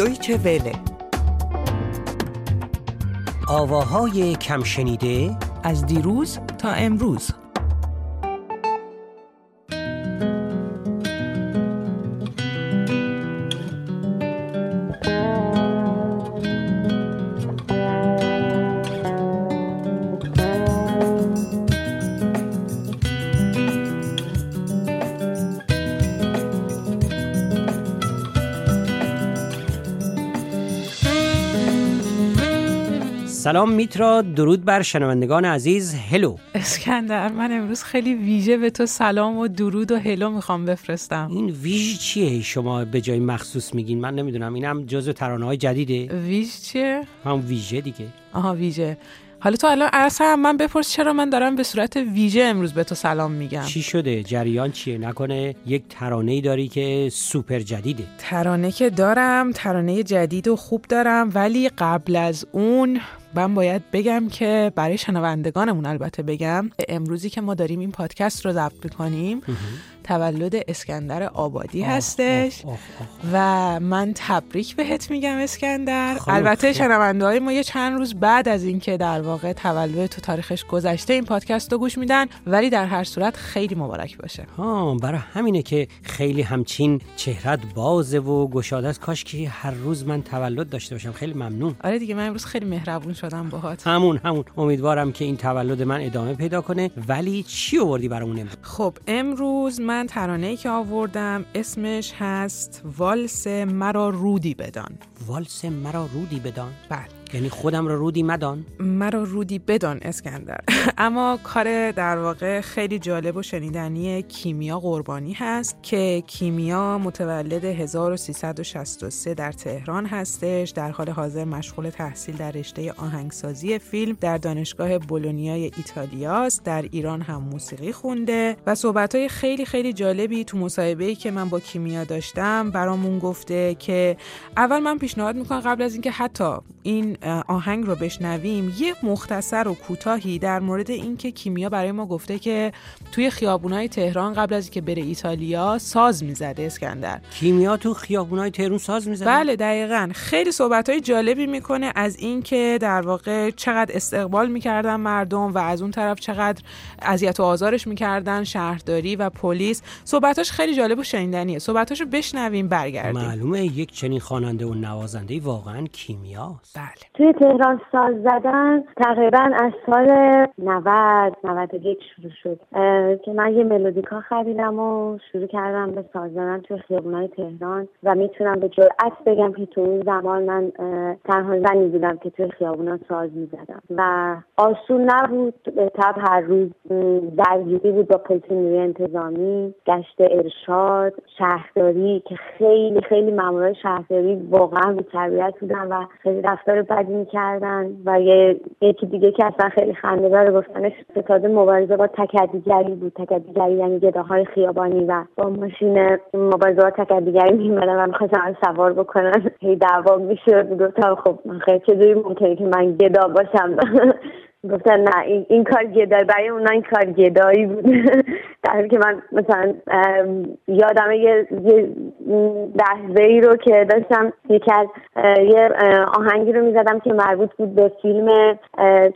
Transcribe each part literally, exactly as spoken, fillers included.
دویچه وله. آواهای کمشنیده از دیروز تا امروز. سلام میترا، درود بر شنوندگان عزیز. هلو اسکندر، من امروز خیلی ویژه به تو سلام و درود و هلو میخوام بفرستم. این ویژه چیه شما به جای مخصوص میگین؟ من نمیدونم، اینم جزو ترانه‌های جدیده. ویژه چیه؟ هم ویژه دیگه. آها ویژه. حالا تو الان اصلا من بپرس چرا من دارم به صورت ویژه امروز به تو سلام میگم. چی شده؟ جریان چیه؟ نکنه یک ترانه‌ای داری که سوپر جدیده. ترانه که دارم، ترانه جدید و خوب دارم، ولی قبل از اون من باید بگم که برای شنوندگانمون البته بگم امروزی که ما داریم این پادکست رو ضبط می‌کنیم تولد اسکندر آبادی آه، هستش آه، آه، آه. و من تبریک بهت میگم اسکندر. البته شنونده‌های ما یه چند روز بعد از این که در واقع تولد تو تاریخش گذشته این پادکست رو گوش میدن، ولی در هر صورت خیلی مبارک باشه. ها، برای همینه که خیلی همچین چهرت بازه و گشاده است. کاش که هر روز من تولد داشته باشم. خیلی ممنون. آره دیگه، من امروز خیلی مهربون شدم باهات. همون همون امیدوارم که این تولد من ادامه پیدا کنه. ولی چی آوردی برامون امروز؟ خب امروز من ترانه‌ای که آوردم اسمش هست والس مرا رودی بدان. والس مرا رودی بدان. بله، یعنی خودم رو رودی مدان، مرا رودی بدان اسکندر. اما کار در واقع خیلی جالب و شنیدنی کیمیا قربانی هست که کیمیا متولد هزار و سیصد و شصت و سه در تهران هستش. در حال حاضر مشغول تحصیل در رشته آهنگسازی فیلم در دانشگاه بولونیای ایتالیا است. در ایران هم موسیقی خونده و صحبت‌های خیلی خیلی جالبی تو مصاحبه‌ای که من با کیمیا داشتم برامون گفته که اول من پیشنهاد می‌کنم قبل از اینکه حتی این آهنگ رو بشنویم یه مختصر و کوتاهی در مورد این که کیمیا برای ما گفته که توی خیابونای تهران قبل از اینکه بره ایتالیا ساز میزده اسکندر. کیمیا تو خیابونای تهران ساز میزده؟ بله دقیقاً. خیلی صحبت‌های جالبی میکنه از این که در واقع چقدر استقبال میکردن مردم و از اون طرف چقدر اذیت و آزارش میکردن شهرداری و پلیس. صحبتاش خیلی جالب و شنیدنیه. صحبتاشو بشنویم برگردیم. معلومه یک چنین خواننده و نوازنده واقعاً کیمیاست. بله. توی تهران ساز زدن تقریبا از سال نود نود و یک شروع شد که من یه ملودیکا خریدم و شروع کردم به ساز زدن توی خیابونای تهران و میتونم به جرئت بگم که تو اون زمان من تنها زنی بودم که توی خیابونا ساز میزدم و آسون نبود. طب هر روز درگیری بود با پلیس نیروی انتظامی، گشت ارشاد، شهرداری که خیلی خیلی مامورای شهرداری واقعا بی‌تربیت بودن و خیلی رفتار بدی میکردن و یه یکی دیگه که اصلا خیلی خنده‌دار گفتنش ستاد مبارزه با تکدیگری بود. تکدیگری یعنی گداهای خیابانی و با ماشین مبارزه با تکدیگری میمدن و میخواستن سوار بکنن. هی دعوا میشد. گفتم خب خیلی چجوری ممکنه که من گدا باشم؟ گفتن نه این, این کار گدایی، برای اونا این کار گدایی بود. در حالی که من مثلا یادمه یه لحظه ای رو که داشتم یکی از یه آهنگی رو میزدم که مربوط بود به فیلم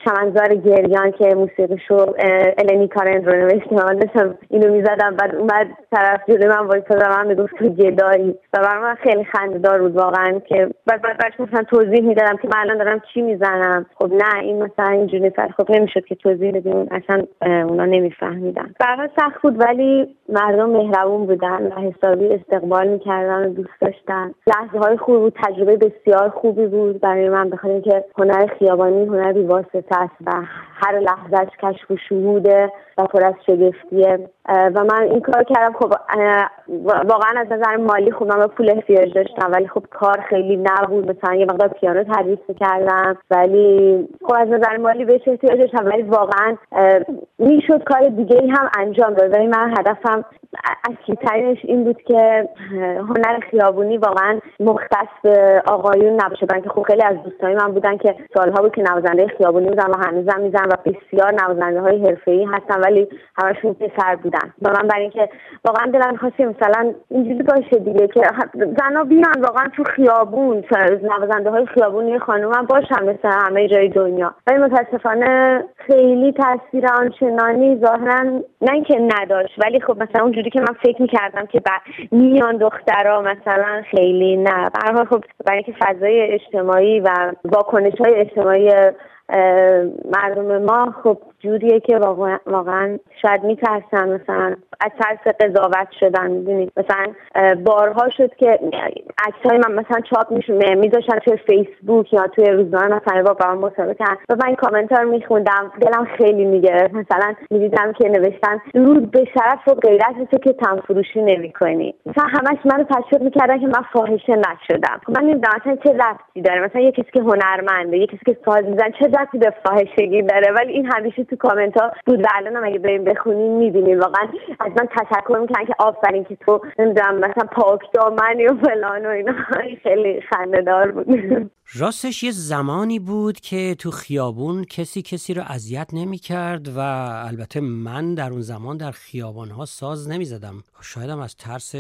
چمنزار گریان که موسیقیشو الینی کارن رو نوشته. من داشتم اینو میزدم، بعد اومد طرف جلوی من وایساد و من میگفت تو گدایی و برای من خیلی خنده‌دار بود واقعا. که بعد بعد بعدش مثلا توضیح میدادم که من الان دارم چی میزنم. خب نه این مثلا اینجوری خب نمیشد که توضیح بدیم، اصلا اونا نمیفهمیدن. برای سخت بود ولی مردم مهربون بودن و حسابی استقبال میکردن و دوست داشتن. لحظه های خوب بود، تجربه بسیار خوبی بود برای من بخاطر اینکه هنر خیابانی هنر بی‌واسطه است و هر لحظهش کشف و شهوده و پر از شگفتیه و من این کار کردم. خب واقعا از نظر مالی خودم به پول احتیاج داشتم ولی خب کار خیلی نبود. مثلا یه مقدار پیانو تدریس میکردم ولی خب از نظر مالی بهش احتیاج داشتم ولی واقعا میشد کار دیگه هم انجام داد. ولی من هدفم اصلی ترینش این بود که هنر خیابونی واقعا مختص به آقایون نباشه، برای که خب خیلی از دوستای من بودن که سالها بود که نوازنده خیابونی بودن و هنوزم میزنن و بسیار نوازنده های حرفه‌ای هستن، ولی همشون پسر بودن. و من برای اینکه واقعا دلم خواست مثلا اینجوری باشه دیگه که زنا بیان واقعا تو خیابون نوازنده های خیابونی خانومم باشن مثل همه جای دنیا، ولی متاسفانه خیلی تاثیر آنچنانی ظاهرا نه که نداشت، ولی خب مثلا اونجوری که من فکر می‌کردم که میان دخترها مثلا خیلی نه. به هر حال خب برای اینکه فضای اجتماعی و واکنش‌های اجتماعی مردم ما خب جوریه که واقعا شاید میترسن مثلا از ترس قضاوت شدن. میدونید مثلا بارها شد که عکسای من مثلا چاپ میشون میذاشتن توی فیسبوک یا توی روزنامه مثلا با برام مصاحبه کردن و من کامنت رو میخوندم، دلم خیلی میگرفت. مثلا میدیدم که نوشتن رود به شرف و غیرت تو که تنفروشی نمیکنی، مثلا همش منو تشویق میکردن که من فاحشه نشدم. من نمیدونم مثلا چه ربطی داره، مثلا یه کسی که هنرمنده، یه کسی که ساز میزنه چه ربطی به فاحشگی داره؟ ولی این همیشه تو کامنت ها بود و الان هم اگه بریم بخونیم میبینیم واقعا از من تشکر میکنن که آفرین که تو نمیدونم مثلا پاکدامنی و فلان و اینا. خیلی خنده‌دار بود. راستش یه زمانی بود که تو خیابون کسی کسی رو اذیت نمیکرد و البته من در اون زمان در خیابان‌ها ساز نمیزدم، شایدم از ترس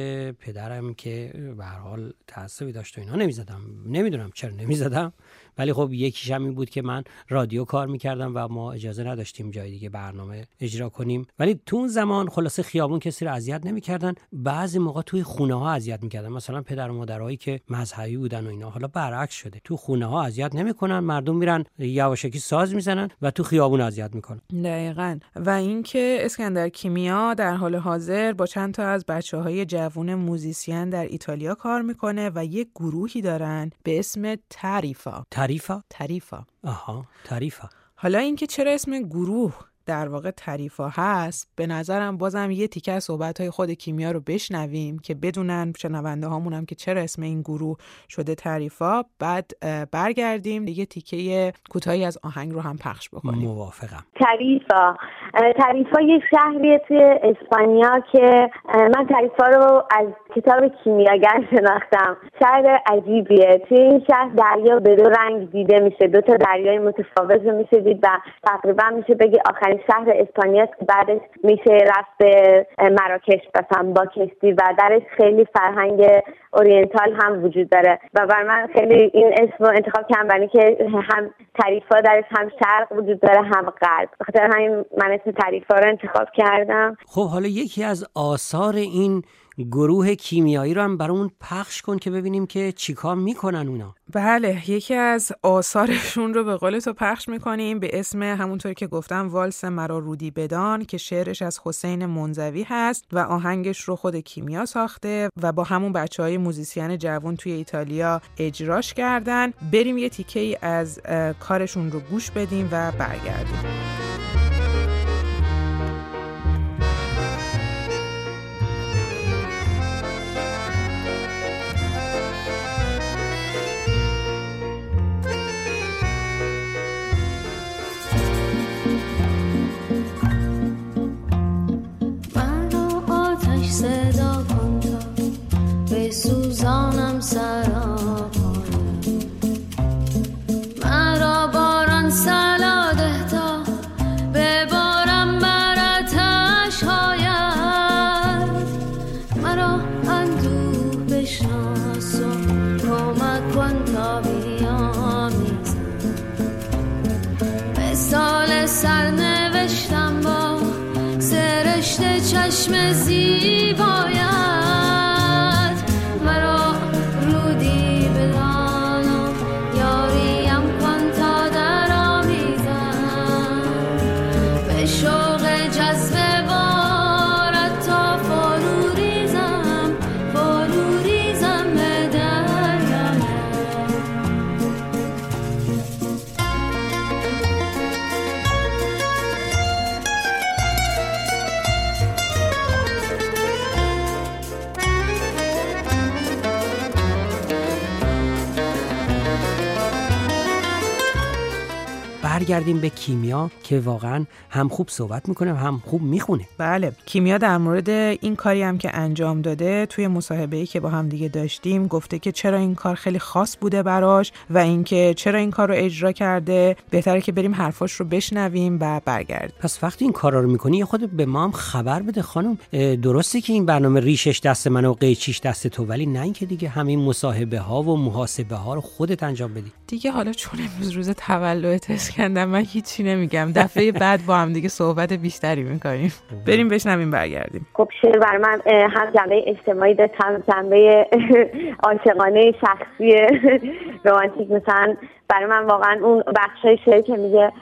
پدرم که به هر حال تعصبی داشت و اینا نمیزدم، نمیدونم چرا نمیزدم. ولی خب یکیش هم این بود که من رادیو کار میکردم و ما اجازه نداشتیم جای دیگه برنامه اجرا کنیم، ولی تو اون زمان خلاصه خیابون کسی رو اذیت نمیکردن. بعضی موقع توی خونه ها اذیت میکردن، مثلا پدر و مادرایی که مذهبی بودن و اینا. حالا برعکس شده، تو خونه ها اذیت نمیکنن، مردم میرن یواشکی ساز میزنن و تو خیابون اذیت میکنن. دقیقاً. و اینکه اسکندر کیمیا در حال حاضر با چند تا از بچه‌های جوان موزیسین در ایتالیا کار میکنه و یک گروهی دارن به اسم تریفا. تریفا؟ تریفا. آها، تریفا. حالا اینکه چرا اسم گروه در واقع تریفا هست، به نظرم بازم یه تیکه از صحبت‌های خود کیمیا رو بشنویم که بدونن شنونده هامونم که چرا اسم این گروه شده تریفا. بعد برگردیم یه تیکه کوتاهی از آهنگ رو هم پخش بکنیم. موافقم. تریفا تریفا یه شهریه توی اسپانیا که من تریفا رو از کتاب کیمیاگر شناختم. شهر عجیبیه، توی این شهر دریا به دو رنگ دیده میشه، دو تا دریای متفاوت رو میشه دید و تقریبا میشه بگی آخر شهر اسپانیا که بعدش میشه رفت به مراکش مثلا با کشتی و درش خیلی فرهنگ اورینتال هم وجود داره و بر من خیلی این اسم رو انتخاب کردم برای که هم تریفا درش هم شرق وجود داره هم غرب، بخاطر همین من اسم تریفا رو انتخاب کردم. خب حالا یکی از آثار این گروه کیمیایی رو هم برامون پخش کن که ببینیم که چیکار میکنن اونا. بله، یکی از آثارشون رو به قول تو پخش میکنیم به اسم همونطور که گفتم والس مرا رودی بدان که شعرش از حسین منزوی هست و آهنگش رو خود کیمیا ساخته و با همون بچهای موزیسین جوان توی ایتالیا اجراش کردن. بریم یه تیکه ای از کارشون رو گوش بدیم و برگردیم. صدا کن تا به سوزانم سرا کنم، مرا باران سلا ده تا ببارم بر آتشهایت، مرا اندوه بشناس و کمک کن تا بیامیزم، مثال سر نوشتم با سرشته چشم زیر شوق جذب بارت تا فرو ریزم فرو برگردیم به کیمیا که واقعا هم خوب صحبت میکنه هم خوب میخونه. بله، کیمیا در مورد این کاری هم که انجام داده توی مصاحبه‌ای که با هم دیگه داشتیم گفته که چرا این کار خیلی خاص بوده براش و اینکه چرا این کار رو اجرا کرده. بهتره که بریم حرفاش رو بشنویم و برگردیم. پس وقتی این کارا رو میکنی خود به ما هم خبر بده خانم. درسته که این برنامه ریشش دست منه و قیچیش دست تو، ولی نه اینکه دیگه همین مصاحبه ها و محاسبه ها رو خودت انجام بدی. دیگه حالا چون امروز روز تولدت اسکندر من هیچی نمیگم، دفعه بعد با هم دیگه صحبت بیشتری میکنیم. بریم بشنویم برگردیم. خب شعر بر من هم جنبه اجتماعی داشت هم جنبه عاشقانه شخصی رمانتیک. مثلا برای من واقعا اون بخشای شعر که میگه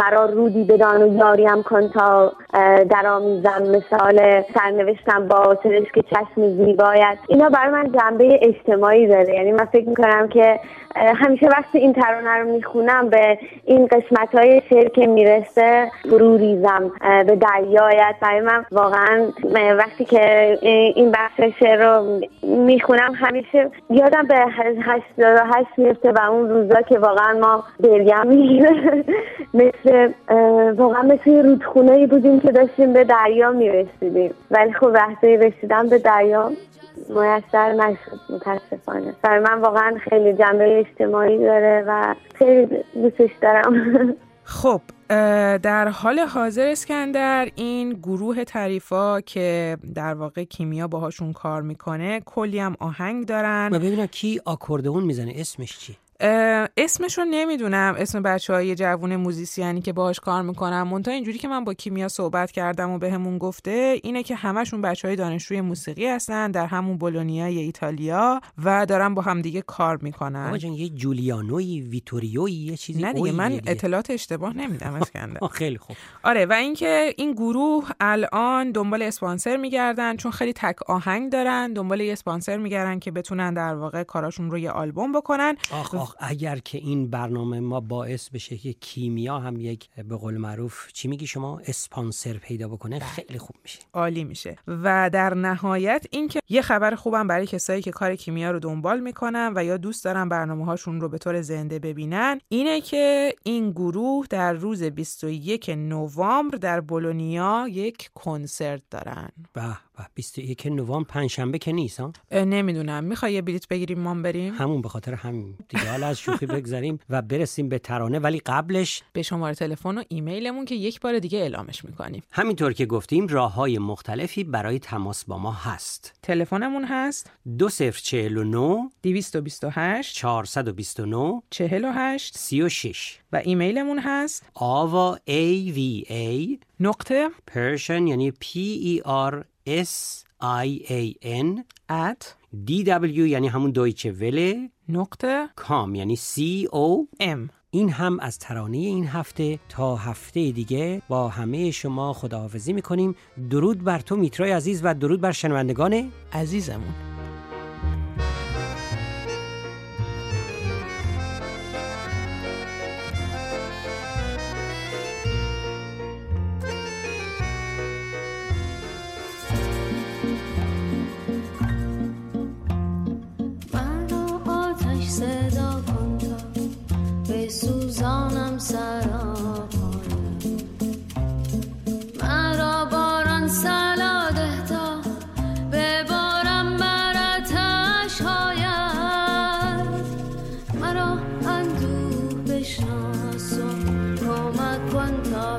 مرا رودی بدان و یاریم کن تا درآمیزم مثال سرنوشتم با سرشک چشم زیبایت، اینا برای من جنبه اجتماعی داره. یعنی من فکر میکنم که همیشه وقتی این ترانه رو میخونم به این قسمت‌های شعر که میرسه فرو ریزم به دریایت. برای من واقعا وقتی که این بخش شعر رو میخونم همیشه یادم به هشتاد و هشت میفته و اون روزا که واقعا ما دریم میگیره مثل واقعا مثل یه رودخونه‌ای بودیم که داشتیم به دریا میرسیدیم، ولی خب وقتی رسیدم به دریا میسر نشد متاسفانه. برای من واقعا خیلی جنبه اجتماعی داره و خیلی دوستش دارم. خب در حال حاضر اسکندر این گروه تریفا که در واقع کیمیا باهاشون کار میکنه کلی هم آهنگ دارن. ما ببینم کی آکوردئون میزنه، اسمش چی؟ اسمشو نمیدونم، اسم بچه‌های جوون موزیسیانی که باهاش کار میکنن. منتها اینجوری که من با کیمیا صحبت کردم و بهمون گفته اینه که همشون بچه‌های دانشجوی موسیقی هستن در همون بولونیای ایتالیا و دارن با هم دیگه کار میکنن. بابا جان یه جولیانوی ویتوریوی یه چیزی نه دیگه، من اطلاعات اشتباه نمیدم اسکندر. خیلی خوب. آره و اینکه این گروه الان دنبال اسپانسر میگردن چون خیلی تک آهنگ دارن، دنبال یه اسپانسر میگردن که بتونن در واقع کاراشون رو یه آلبوم بکنن. آخ آخ. اگر که این برنامه ما باعث بشه که کیمیا هم یک به قول معروف چی میگی شما اسپانسر پیدا بکنه خیلی خوب میشه، عالی میشه. و در نهایت این که یه خبر خوبم برای کسایی که کار کیمیا رو دنبال میکنن و یا دوست دارن برنامه‌هاشون رو به طور زنده ببینن اینه که این گروه در روز بیست و یکم نوامبر در بولونیا یک کنسرت دارن. به به بیست و یکم نوامبر پنجشنبه که نیست ها؟ نمیدونم، میخوای یه بلیت بگیریم ما بریم؟ همون به خاطر همین دیگه. حالا از شوخی بگذاریم و برسیم به ترانه، ولی قبلش به شماره تلفن و ایمیلمون که یک بار دیگه اعلامش میکنیم. همینطور که گفتیم راه‌های مختلفی برای تماس با ما هست. تلفنمون هست دو صفر چهل و نه دویست و بیست و هشت چهارصد و بیست و نه چهل و هشت سی و شش و ایمیلمون هست ava ava نقطه پرشن یعنی p e r s i a n ات دی دبلیو یعنی همون دویچه وله نقطه کام یعنی سی او ام. این هم از ترانه این هفته. تا هفته دیگه با همه شما خداحافظی میکنیم. درود بر تو میترای عزیز و درود بر شنوندگان عزیزمون. سوزانم سرا کنم مرا باران سلا ده تا ببارم بر آتش هایم مرا اندوه بشناس و کمک کن تا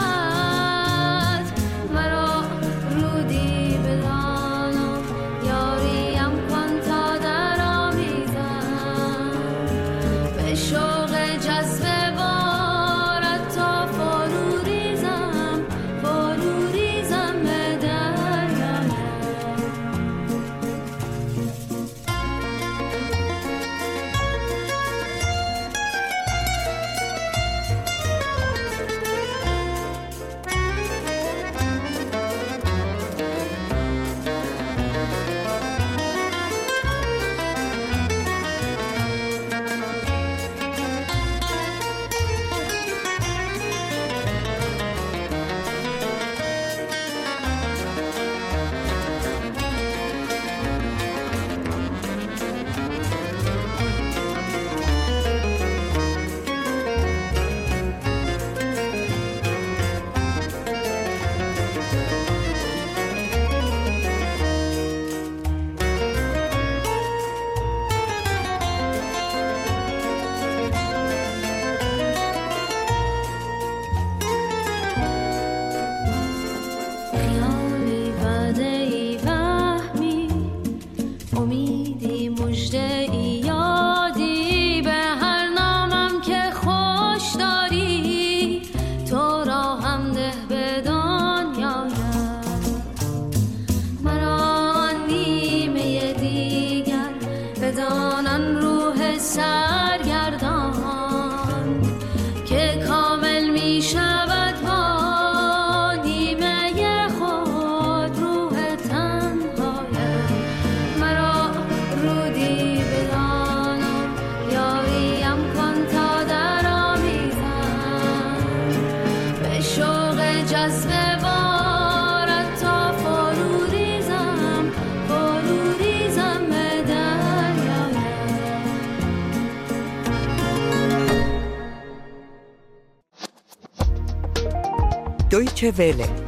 دویچه وله